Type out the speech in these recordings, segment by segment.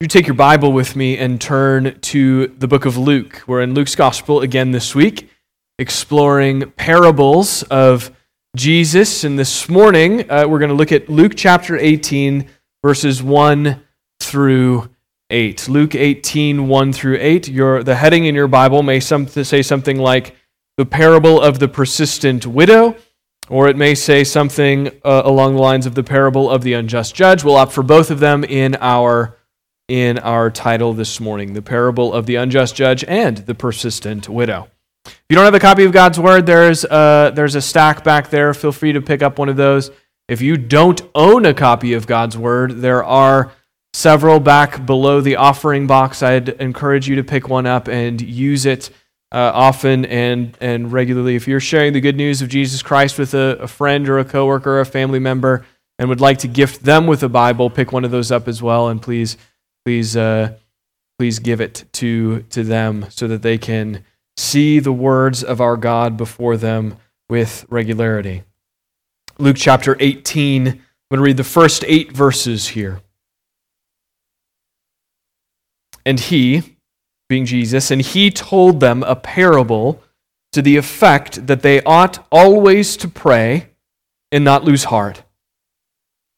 You take your Bible with me and turn to the book of Luke. We're in Luke's Gospel again this week, exploring parables of Jesus. And this morning, we're going to look at Luke chapter 18, verses 1 through 8. Luke 18, 1 through 8. The heading in your Bible may say something like, "The Parable of the Persistent Widow," or it may say something along the lines of "The Parable of the Unjust Judge." We'll opt for both of them in our title this morning, "The Parable of the Unjust Judge and the Persistent Widow." If you don't have a copy of God's Word, there's a stack back there. Feel free to pick up one of those. If you don't own a copy of God's Word, there are several back below the offering box. I'd encourage you to pick one up and use it often and regularly. If you're sharing the good news of Jesus Christ with a friend or a coworker or a family member and would like to gift them with a Bible, pick one of those up as well, and please give it to them so that they can see the words of our God before them with regularity. Luke chapter 18, I'm going to read the first 8 verses here. "And he," being Jesus, "and he told them a parable to the effect that they ought always to pray and not lose heart.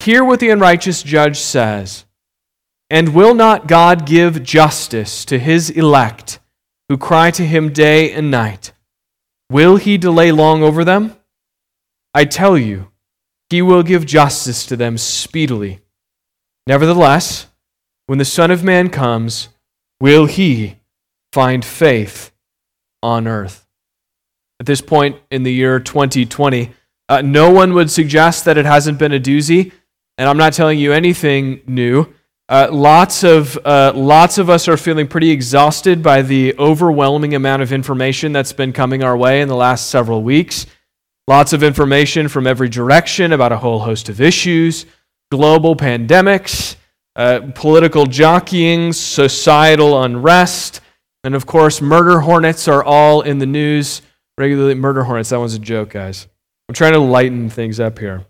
'Hear what the unrighteous judge says. And will not God give justice to his elect, who cry to him day and night? Will he delay long over them? I tell you, he will give justice to them speedily. Nevertheless, when the Son of Man comes, will he find faith on earth?'" At this point in the year 2020, no one would suggest that it hasn't been a doozy. And I'm not telling you anything new. Lots of us are feeling pretty exhausted by the overwhelming amount of information that's been coming our way in the last several weeks. Lots of information from every direction about a whole host of issues, global pandemics, political jockeying, societal unrest, and of course, murder hornets are all in the news regularly. Murder hornets, that one's a joke, guys. I'm trying to lighten things up here.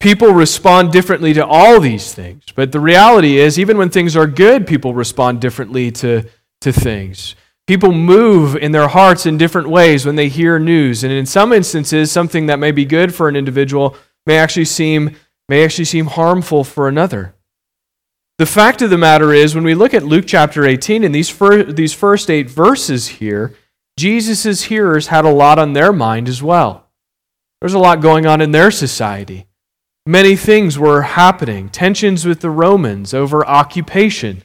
People respond differently to all these things, but the reality is, even when things are good, people respond differently to things. People move in their hearts in different ways when they hear news, and in some instances, something that may be good for an individual may actually seem harmful for another. The fact of the matter is, when we look at Luke chapter 18 and these first 8 verses here, Jesus' hearers had a lot on their mind as well. There's a lot going on in their society. Many things were happening. Tensions with the Romans over occupation,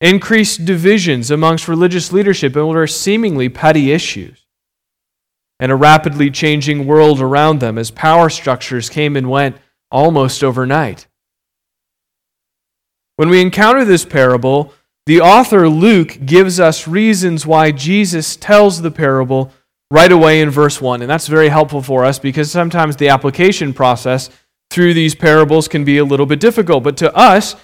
increased divisions amongst religious leadership over seemingly petty issues, and a rapidly changing world around them as power structures came and went almost overnight. When we encounter this parable, the author Luke gives us reasons why Jesus tells the parable right away in verse 1, and that's very helpful for us because sometimes the application process through these parables can be a little bit difficult. But to us,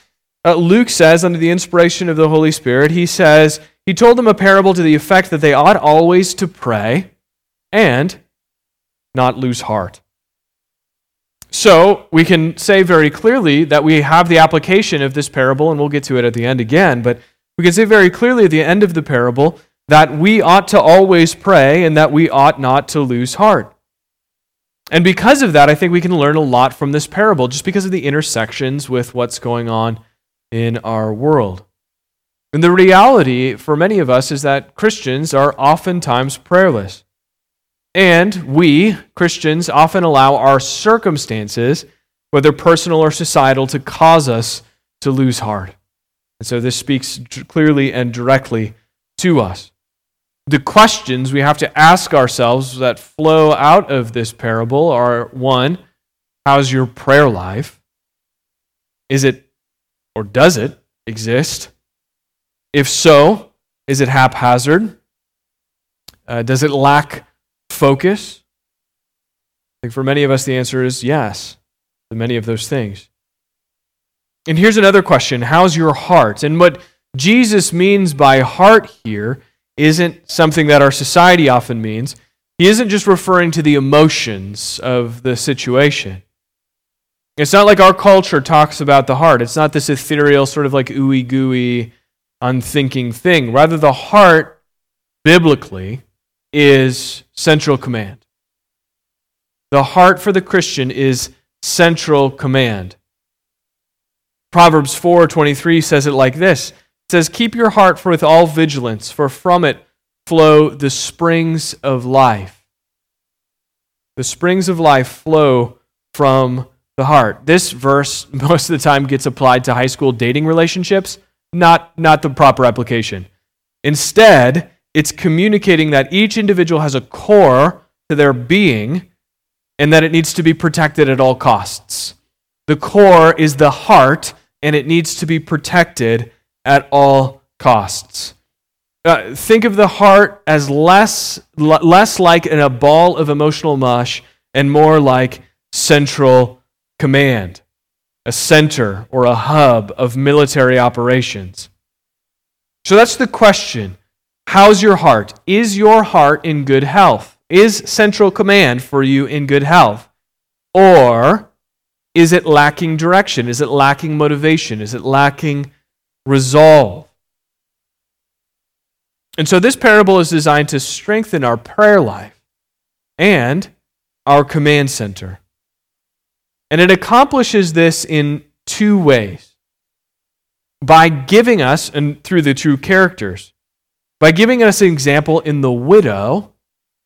Luke says, under the inspiration of the Holy Spirit, he says, he told them a parable to the effect that they ought always to pray and not lose heart. So we can say very clearly that we have the application of this parable, and we'll get to it at the end again, but we can say very clearly at the end of the parable that we ought to always pray and that we ought not to lose heart. And because of that, I think we can learn a lot from this parable, just because of the intersections with what's going on in our world. And the reality for many of us is that Christians are oftentimes prayerless. And we, Christians, often allow our circumstances, whether personal or societal, to cause us to lose heart. And so this speaks clearly and directly to us. The questions we have to ask ourselves that flow out of this parable are, 1, how's your prayer life? Is it, or does it exist? If so, is it haphazard? Does it lack focus? I think for many of us, the answer is yes to many of those things. And here's another question. How's your heart? And what Jesus means by heart here isn't something that our society often means. He isn't just referring to the emotions of the situation. It's not like our culture talks about the heart. It's not this ethereal, sort of like ooey-gooey, unthinking thing. Rather, the heart, biblically, is central command. The heart for the Christian is central command. Proverbs 4:23 says it like this. It says, "Keep your heart with all vigilance, for from it flow the springs of life." The springs of life flow from the heart. This verse, most of the time, gets applied to high school dating relationships. Not the proper application. Instead, it's communicating that each individual has a core to their being and that it needs to be protected at all costs. The core is the heart, and it needs to be protected at all costs. Think of the heart as less like in a ball of emotional mush and more like central command, a center or a hub of military operations. So that's the question. How's your heart? Is your heart in good health? Is central command for you in good health? Or is it lacking direction? Is it lacking motivation? Is it lacking resolve? And so this parable is designed to strengthen our prayer life and our command center. And it accomplishes this in two ways. By giving us, and through the two characters, by giving us an example in the widow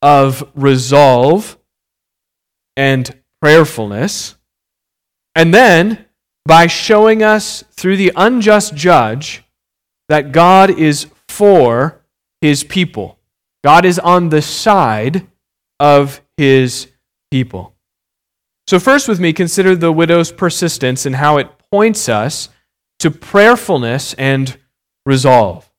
of resolve and prayerfulness, and then by showing us through the unjust judge that God is for his people. God is on the side of his people. So first with me, consider the widow's persistence and how it points us to prayerfulness and resolve.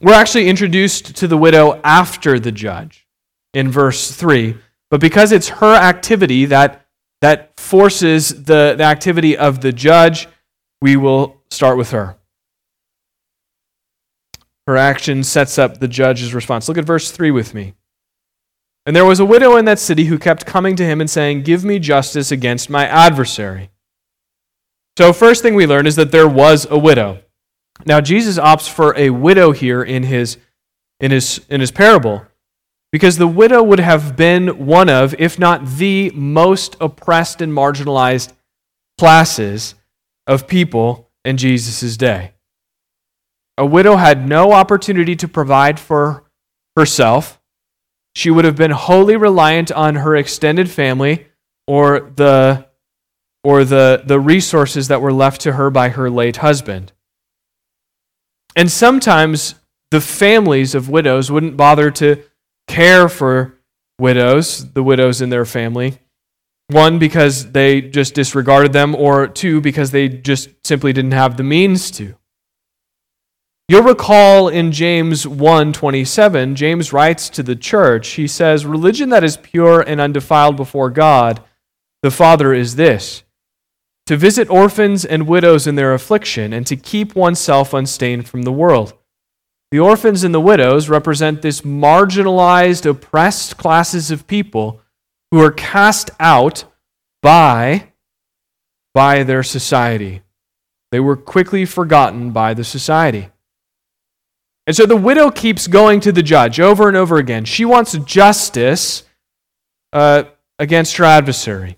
We're actually introduced to the widow after the judge in verse 3, but because it's her activity that forces the activity of the judge, we will start with her. Her action sets up the judge's response. Look at verse 3 with me. "And there was a widow in that city who kept coming to him and saying, 'Give me justice against my adversary.'" So first thing we learn is that there was a widow. Now Jesus opts for a widow here in his parable, because the widow would have been one of, if not the most oppressed and marginalized classes of people in Jesus' day. A widow had no opportunity to provide for herself. She would have been wholly reliant on her extended family or the resources that were left to her by her late husband. And sometimes the families of widows wouldn't bother to care for the widows in their family. One, because they just disregarded them, or two, because they just simply didn't have the means to. You'll recall in James 1:27, James writes to the church, he says, "Religion that is pure and undefiled before God, the Father, is this, to visit orphans and widows in their affliction and to keep oneself unstained from the world." The orphans and the widows represent this marginalized, oppressed classes of people who are cast out by their society. They were quickly forgotten by the society. And so the widow keeps going to the judge over and over again. She wants justice against her adversary.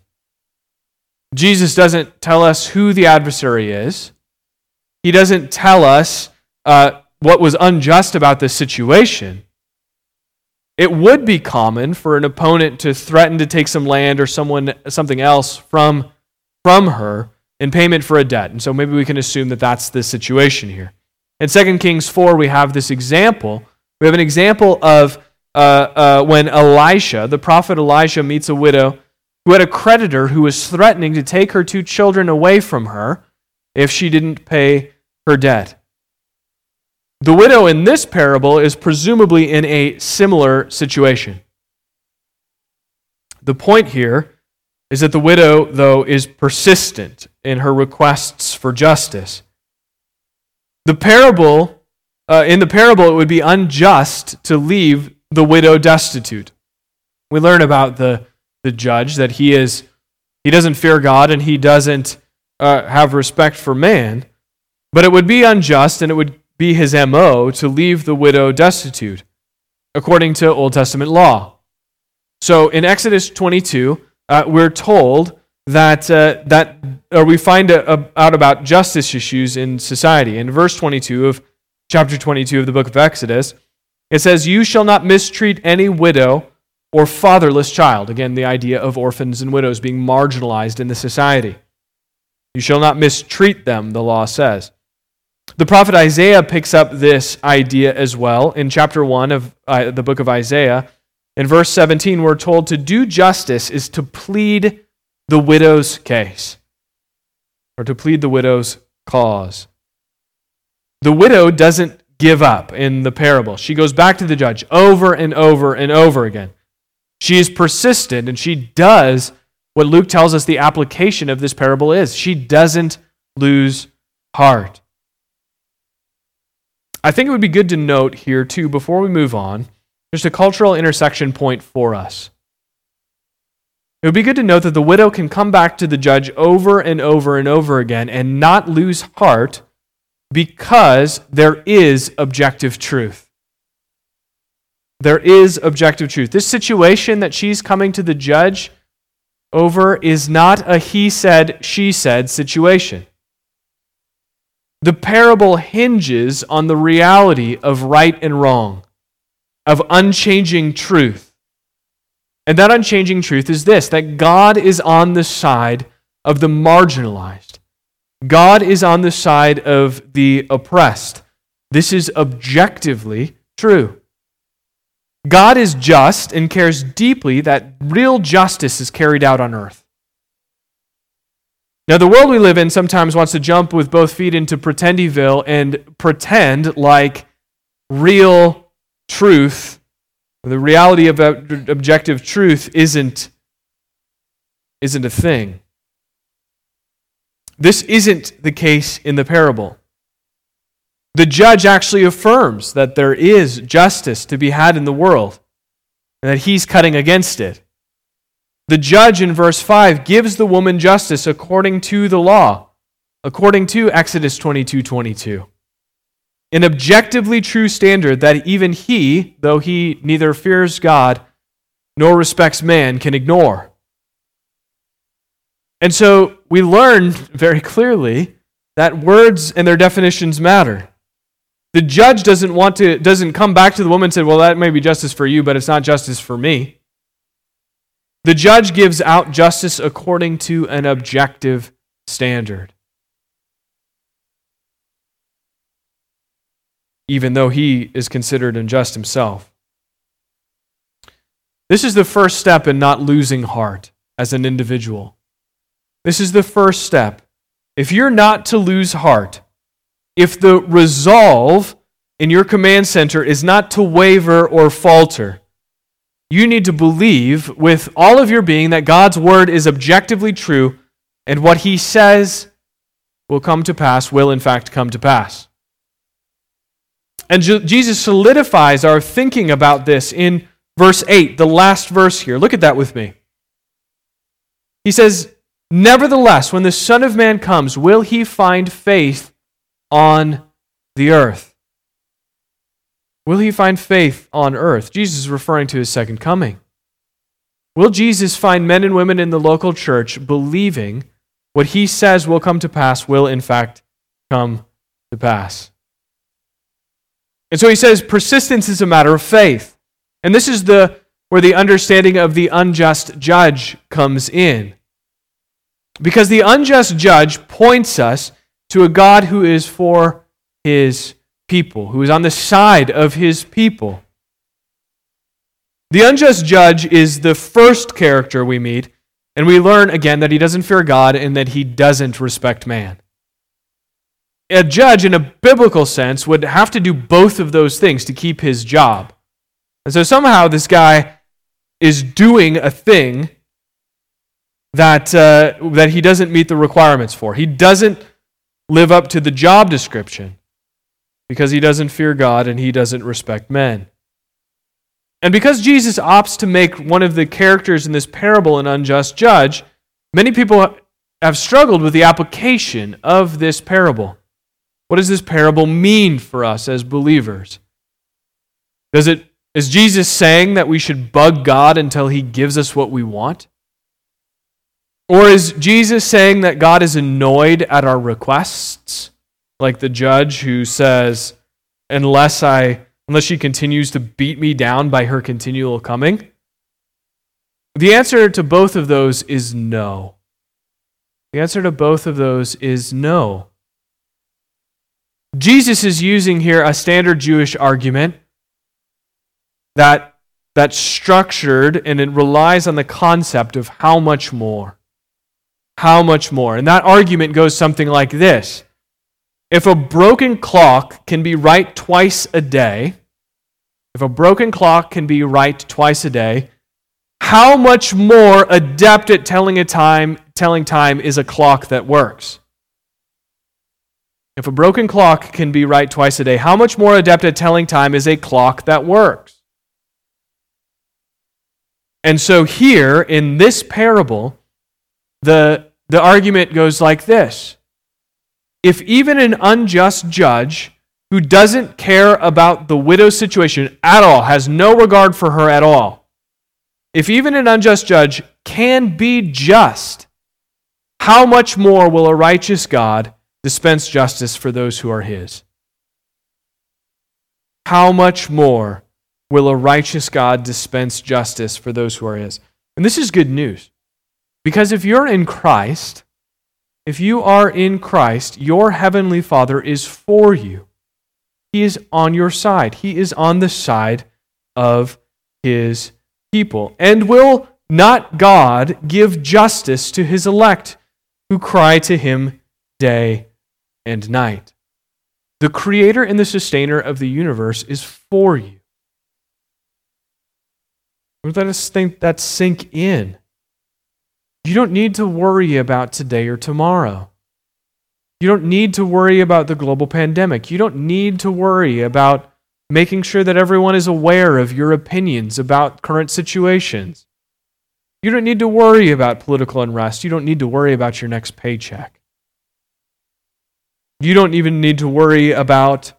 Jesus doesn't tell us who the adversary is. He doesn't tell us what was unjust about this situation. It would be common for an opponent to threaten to take some land or something else from her in payment for a debt. And so maybe we can assume that that's the situation here. In 2 Kings 4, we have this example. We have an example of when Elisha, the prophet Elisha, meets a widow who had a creditor who was threatening to take her two children away from her if she didn't pay her debt. The widow in this parable is presumably in a similar situation. The point here is that the widow, though, is persistent in her requests for justice. In the parable, it would be unjust to leave the widow destitute. We learn about the judge that he doesn't fear God and he doesn't have respect for man, but it would be unjust and it would be his MO to leave the widow destitute, according to Old Testament law. So in Exodus 22, we're told that we find out about justice issues in society. In verse 22 of chapter 22 of the book of Exodus, it says, "You shall not mistreat any widow or fatherless child." Again, the idea of orphans and widows being marginalized in the society. "You shall not mistreat them," the law says. The prophet Isaiah picks up this idea as well. In chapter 1 of the book of Isaiah, in verse 17, we're told to do justice is to plead the widow's case, or to plead the widow's cause. The widow doesn't give up in the parable. She goes back to the judge over and over and over again. She is persistent, and she does what Luke tells us the application of this parable is. She doesn't lose heart. I think it would be good to note here, too, before we move on, there's a cultural intersection point for us. It would be good to note that the widow can come back to the judge over and over and over again and not lose heart because there is objective truth. There is objective truth. This situation that she's coming to the judge over is not a he said, she said situation. The parable hinges on the reality of right and wrong, of unchanging truth. And that unchanging truth is this, that God is on the side of the marginalized. God is on the side of the oppressed. This is objectively true. God is just and cares deeply that real justice is carried out on earth. Now, the world we live in sometimes wants to jump with both feet into Pretendyville and pretend like real truth, the reality of objective truth isn't a thing. This isn't the case in the parable. The judge actually affirms that there is justice to be had in the world and that he's cutting against it. The judge in verse 5 gives the woman justice according to the law, according to Exodus 22:22, an objectively true standard that even he, though he neither fears God nor respects man, can ignore. And so we learn very clearly that words and their definitions matter. The judge doesn't come back to the woman and say, "Well, that may be justice for you, but it's not justice for me." The judge gives out justice according to an objective standard, even though he is considered unjust himself. This is the first step in not losing heart as an individual. This is the first step. If you're not to lose heart, if the resolve in your command center is not to waver or falter, you need to believe with all of your being that God's word is objectively true and what he says will come to pass, will in fact come to pass. And Jesus solidifies our thinking about this in verse 8, the last verse here. Look at that with me. He says, "Nevertheless, when the Son of Man comes, will he find faith on the earth?" Will he find faith on earth? Jesus is referring to his second coming. Will Jesus find men and women in the local church believing what he says will come to pass will in fact come to pass? And so he says persistence is a matter of faith. And this is where the understanding of the unjust judge comes in. Because the unjust judge points us to a God who is for his people, who is on the side of his people. The unjust judge is the first character we meet, and we learn again that he doesn't fear God and that he doesn't respect man. a judge in a biblical sense would have to do both of those things to keep his job. And so somehow this guy is doing a thing that he doesn't meet the requirements for. He doesn't live up to the job description because he doesn't fear God and he doesn't respect men. And because Jesus opts to make one of the characters in this parable an unjust judge, many people have struggled with the application of this parable. What does this parable mean for us as believers? Is Jesus saying that we should bug God until He gives us what we want? Or is Jesus saying that God is annoyed at our requests? Like the judge who says, unless she continues to beat me down by her continual coming? The answer to both of those is no. The answer to both of those is no. Jesus is using here a standard Jewish argument that's structured, and it relies on the concept of how much more. How much more? And that argument goes something like this. If a broken clock can be right twice a day, how much more adept at telling time is a clock that works? If a broken clock can be right twice a day, how much more adept at telling time is a clock that works? And so here, in this parable, the argument goes like this. If even an unjust judge who doesn't care about the widow's situation at all, has no regard for her at all, if even an unjust judge can be just, how much more will a righteous God dispense justice for those who are His? How much more will a righteous God dispense justice for those who are His? And this is good news. Because if you are in Christ, your heavenly Father is for you. He is on your side. He is on the side of His people. And will not God give justice to His elect who cry to Him day and night? The Creator and the Sustainer of the universe is for you. Let us think that sink in. You don't need to worry about today or tomorrow. You don't need to worry about the global pandemic. You don't need to worry about making sure that everyone is aware of your opinions about current situations. You don't need to worry about political unrest. You don't need to worry about your next paycheck. You don't even need to worry about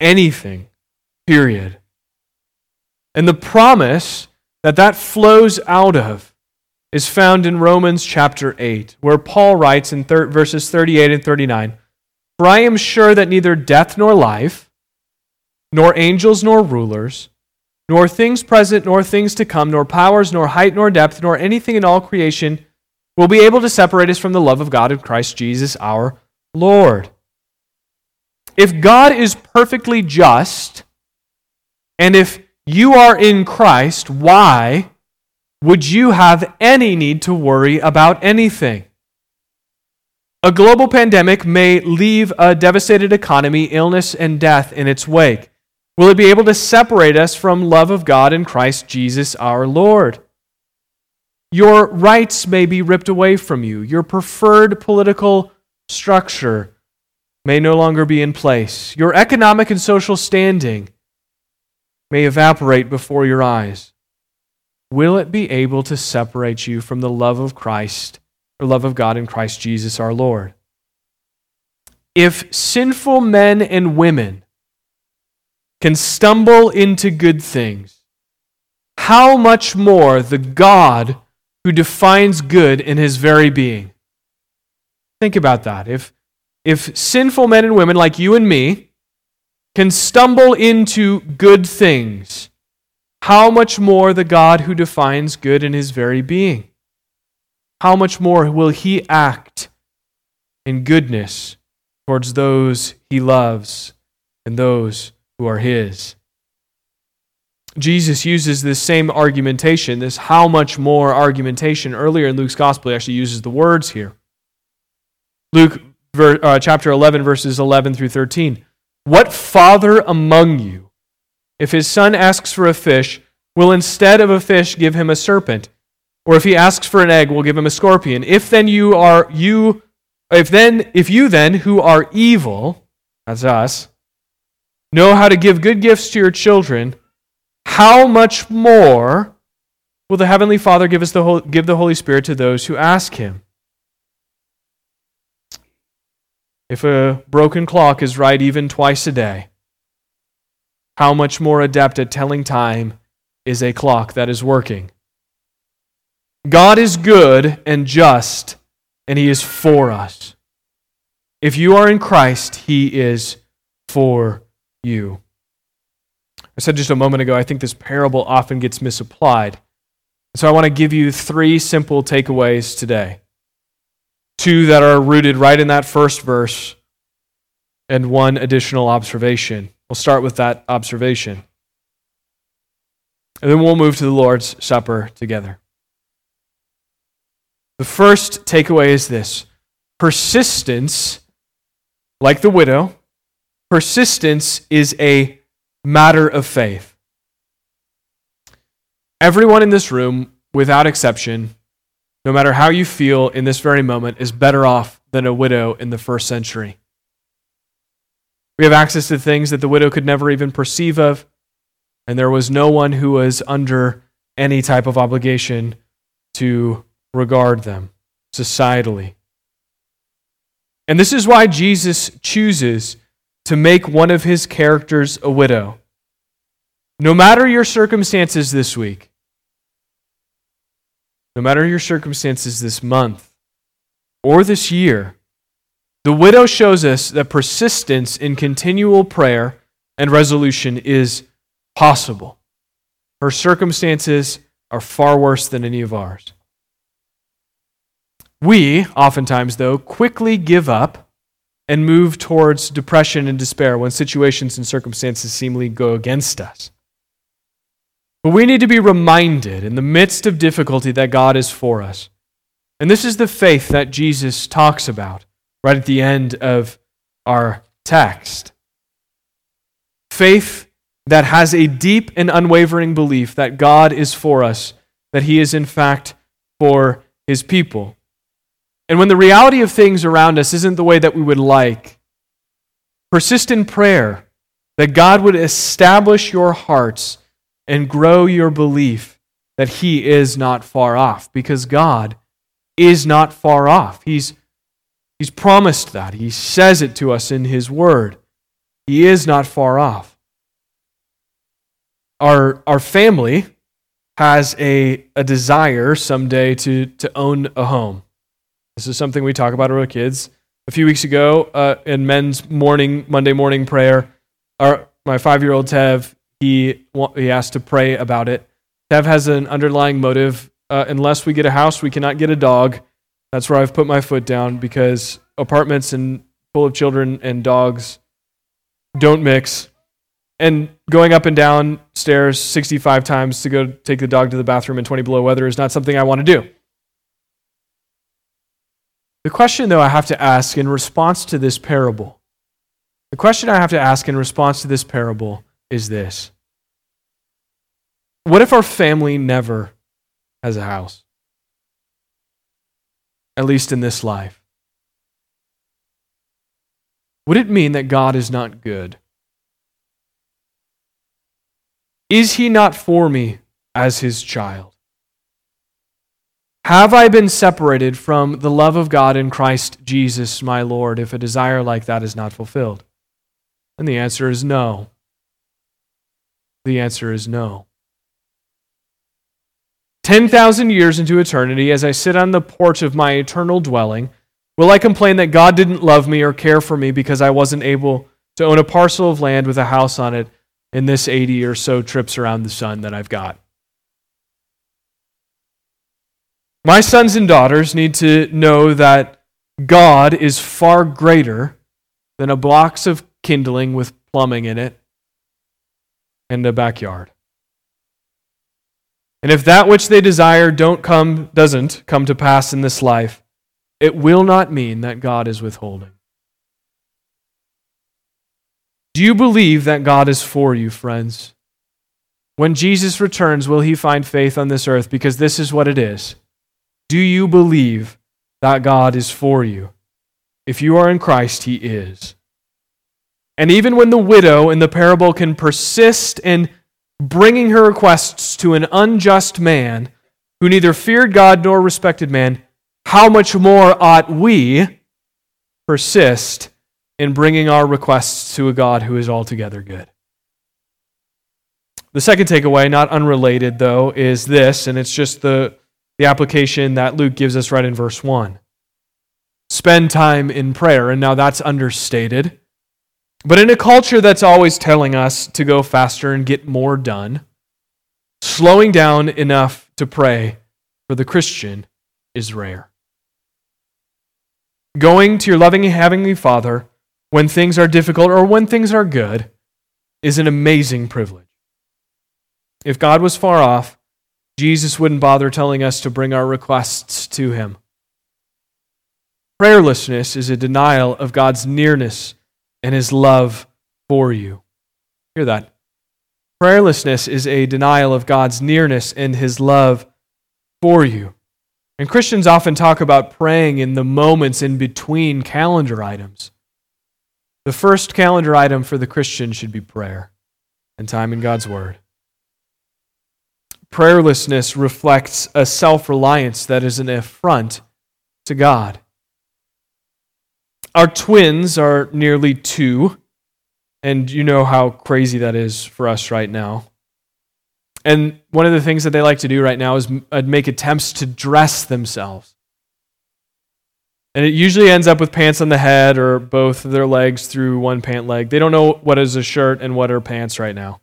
anything, period. And the promise that flows out of is found in Romans chapter 8, where Paul writes in verses 38 and 39, "For I am sure that neither death nor life, nor angels nor rulers, nor things present nor things to come, nor powers nor height nor depth, nor anything in all creation will be able to separate us from the love of God in Christ Jesus our Lord." If God is perfectly just, and if you are in Christ, why would you have any need to worry about anything? A global pandemic may leave a devastated economy, illness, and death in its wake. Will it be able to separate us from love of God in Christ Jesus our Lord? Your rights may be ripped away from you. Your preferred political structure may no longer be in place. Your economic and social standing may evaporate before your eyes. Will it be able to separate you from the love of Christ, or love of God in Christ Jesus our Lord? If sinful men and women can stumble into good things, how much more the God who defines good in His very being? Think about that. If sinful men and women like you and me can stumble into good things, how much more the God who defines good in His very being? How much more will He act in goodness towards those He loves and those who are His? Jesus uses this same argumentation, this how much more argumentation, earlier in Luke's gospel. He actually uses the words here. Luke chapter 11, verses 11 through 13. What father among you, if his son asks for a fish, will instead of a fish give him a serpent? Or if he asks for an egg, will give him a scorpion? If you then, who are evil, that's us, know how to give good gifts to your children, how much more will the Heavenly Father give the Holy Spirit to those who ask Him? If a broken clock is right even twice a day, how much more adept at telling time is a clock that is working? God is good and just, and He is for us. If you are in Christ, He is for you. I said just a moment ago, I think this parable often gets misapplied. So I want to give you three simple takeaways today. Two that are rooted right in that first verse, and one additional observation. We'll start with that observation. And then we'll move to the Lord's Supper together. The first takeaway is this. Persistence, like the widow, persistence is a matter of faith. Everyone in this room, without exception, no matter how you feel in this very moment, is better off than a widow in the first century. We have access to things that the widow could never even perceive of, and there was no one who was under any type of obligation to regard them societally. And this is why Jesus chooses to make one of his characters a widow. No matter your circumstances this week, no matter your circumstances this month or this year, the widow shows us that persistence in continual prayer and resolution is possible. Her circumstances are far worse than any of ours. We, oftentimes though, quickly give up and move towards depression and despair when situations and circumstances seemingly go against us. But we need to be reminded in the midst of difficulty that God is for us. And this is the faith that Jesus talks about right at the end of our text. Faith that has a deep and unwavering belief that God is for us, that He is in fact for His people. And when the reality of things around us isn't the way that we would like, persist in prayer that God would establish your hearts and grow your belief that He is not far off, because God is not far off. He's promised that. He says it to us in His Word. He is not far off. Our family has a desire someday to own a home. This is something we talk about with our kids. A few weeks ago, in men's Monday morning prayer, my 5-year-old Tev, he asked to pray about it. Tev has an underlying motive. Unless we get a house, we cannot get a dog. That's where I've put my foot down, because apartments and full of children and dogs don't mix. And going up and down stairs 65 times to go take the dog to the bathroom in 20 below weather is not something I want to do. The question, though, I have to ask in response to this parable, is this. What if our family never has a house? At least in this life. Would it mean that God is not good? Is He not for me as His child? Have I been separated from the love of God in Christ Jesus, my Lord, if a desire like that is not fulfilled? And the answer is no. The answer is no. 10,000 years into eternity, as I sit on the porch of my eternal dwelling, will I complain that God didn't love me or care for me because I wasn't able to own a parcel of land with a house on it in this 80 or so trips around the sun that I've got? My sons and daughters need to know that God is far greater than a box of kindling with plumbing in it and a backyard. And if that which they desire doesn't come to pass in this life, it will not mean that God is withholding. Do you believe that God is for you, friends? When Jesus returns, will he find faith on this earth? Because this is what it is. Do you believe that God is for you? If you are in Christ, he is. And even when the widow in the parable can persist in bringing her requests to an unjust man who neither feared God nor respected man, how much more ought we persist in bringing our requests to a God who is altogether good? The second takeaway, not unrelated though, is this, and it's just the application that Luke gives us right in verse 1. Spend time in prayer, and now that's understated. But in a culture that's always telling us to go faster and get more done, slowing down enough to pray for the Christian is rare. Going to your loving Heavenly Father when things are difficult or when things are good is an amazing privilege. If God was far off, Jesus wouldn't bother telling us to bring our requests to him. Prayerlessness is a denial of God's nearness and his love for you. Hear that. Prayerlessness is a denial of God's nearness and his love for you. And Christians often talk about praying in the moments in between calendar items. The first calendar item for the Christian should be prayer and time in God's Word. Prayerlessness reflects a self-reliance that is an affront to God. Our twins are nearly 2, and you know how crazy that is for us right now. And one of the things that they like to do right now is make attempts to dress themselves. And it usually ends up with pants on the head or both of their legs through one pant leg. They don't know what is a shirt and what are pants right now.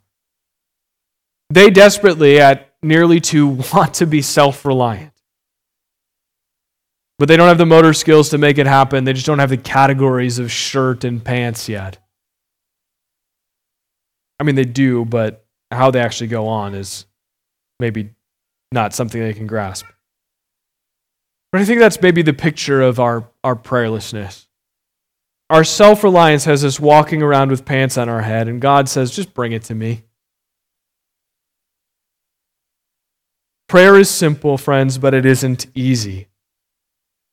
They desperately, at nearly 2, want to be self-reliant. But they don't have the motor skills to make it happen. They just don't have the categories of shirt and pants yet. I mean, they do, but how they actually go on is maybe not something they can grasp. But I think that's maybe the picture of our prayerlessness. Our self-reliance has us walking around with pants on our head, and God says, just bring it to me. Prayer is simple, friends, but it isn't easy.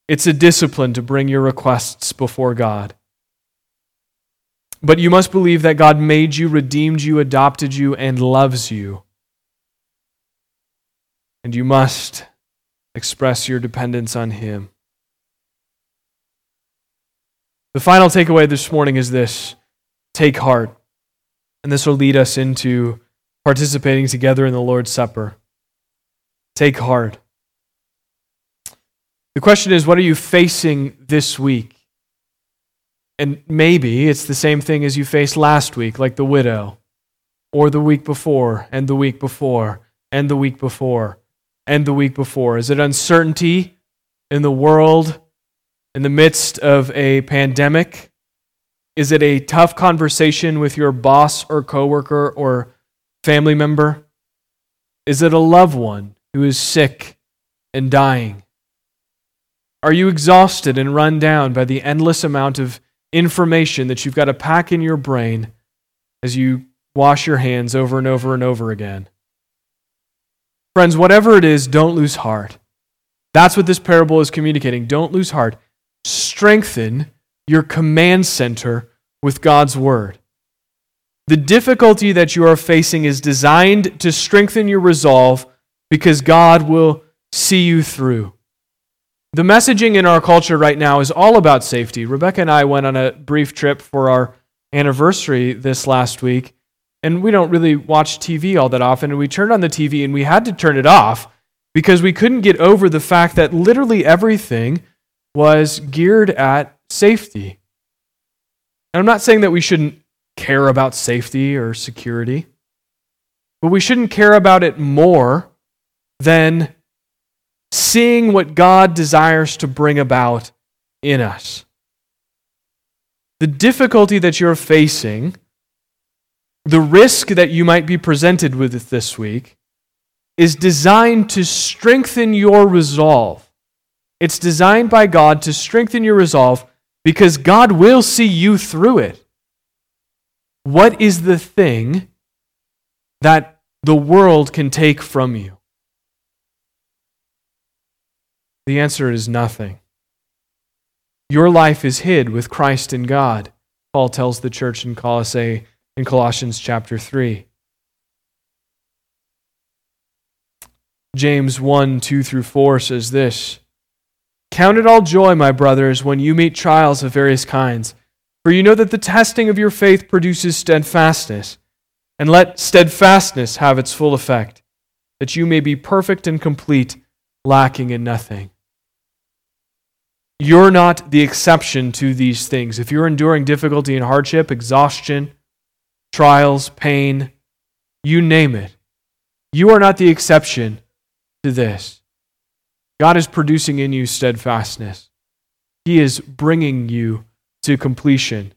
It's a discipline to bring your requests before God. But you must believe that God made you, redeemed you, adopted you, and loves you. And you must express your dependence on him. The final takeaway this morning is this: take heart. And this will lead us into participating together in the Lord's Supper. Take heart. The question is, what are you facing this week? And maybe it's the same thing as you faced last week, like the widow, or the week before, and the week before, and the week before, and the week before. Is it uncertainty in the world in the midst of a pandemic? Is it a tough conversation with your boss or coworker or family member? Is it a loved one who is sick and dying? Are you exhausted and run down by the endless amount of information that you've got to pack in your brain as you wash your hands over and over and over again? Friends, whatever it is, don't lose heart. That's what this parable is communicating. Don't lose heart. Strengthen your command center with God's word. The difficulty that you are facing is designed to strengthen your resolve because God will see you through. The messaging in our culture right now is all about safety. Rebecca and I went on a brief trip for our anniversary this last week, and we don't really watch TV all that often, and we turned on the TV and we had to turn it off because we couldn't get over the fact that literally everything was geared at safety. And I'm not saying that we shouldn't care about safety or security, but we shouldn't care about it more than seeing what God desires to bring about in us. The difficulty that you're facing, the risk that you might be presented with this week, is designed to strengthen your resolve. It's designed by God to strengthen your resolve because God will see you through it. What is the thing that the world can take from you? The answer is nothing. Your life is hid with Christ in God, Paul tells the church in Colossae, in Colossians chapter 3. James 1, 2 through 4 says this, "Count it all joy, my brothers, when you meet trials of various kinds, for you know that the testing of your faith produces steadfastness, and let steadfastness have its full effect, that you may be perfect and complete, lacking in nothing." You're not the exception to these things. If you're enduring difficulty and hardship, exhaustion, trials, pain, you name it, you are not the exception to this. God is producing in you steadfastness. He is bringing you to completion,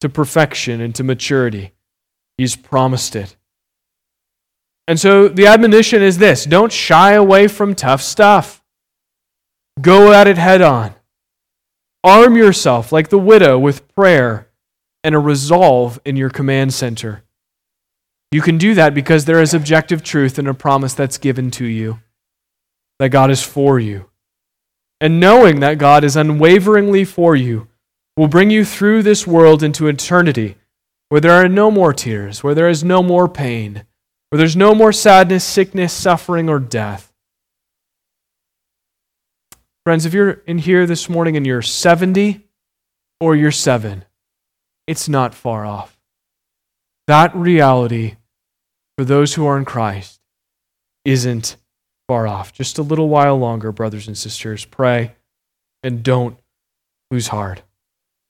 to perfection, and to maturity. He's promised it. And so the admonition is this: don't shy away from tough stuff. Go at it head on. Arm yourself, like the widow, with prayer and a resolve in your command center. You can do that because there is objective truth and a promise that's given to you, that God is for you. And knowing that God is unwaveringly for you will bring you through this world into eternity, where there are no more tears, where there is no more pain, where there's no more sadness, sickness, suffering, or death. Friends, if you're in here this morning and you're 70 or you're 7, it's not far off. That reality for those who are in Christ isn't far off. Just a little while longer, brothers and sisters. Pray and don't lose heart.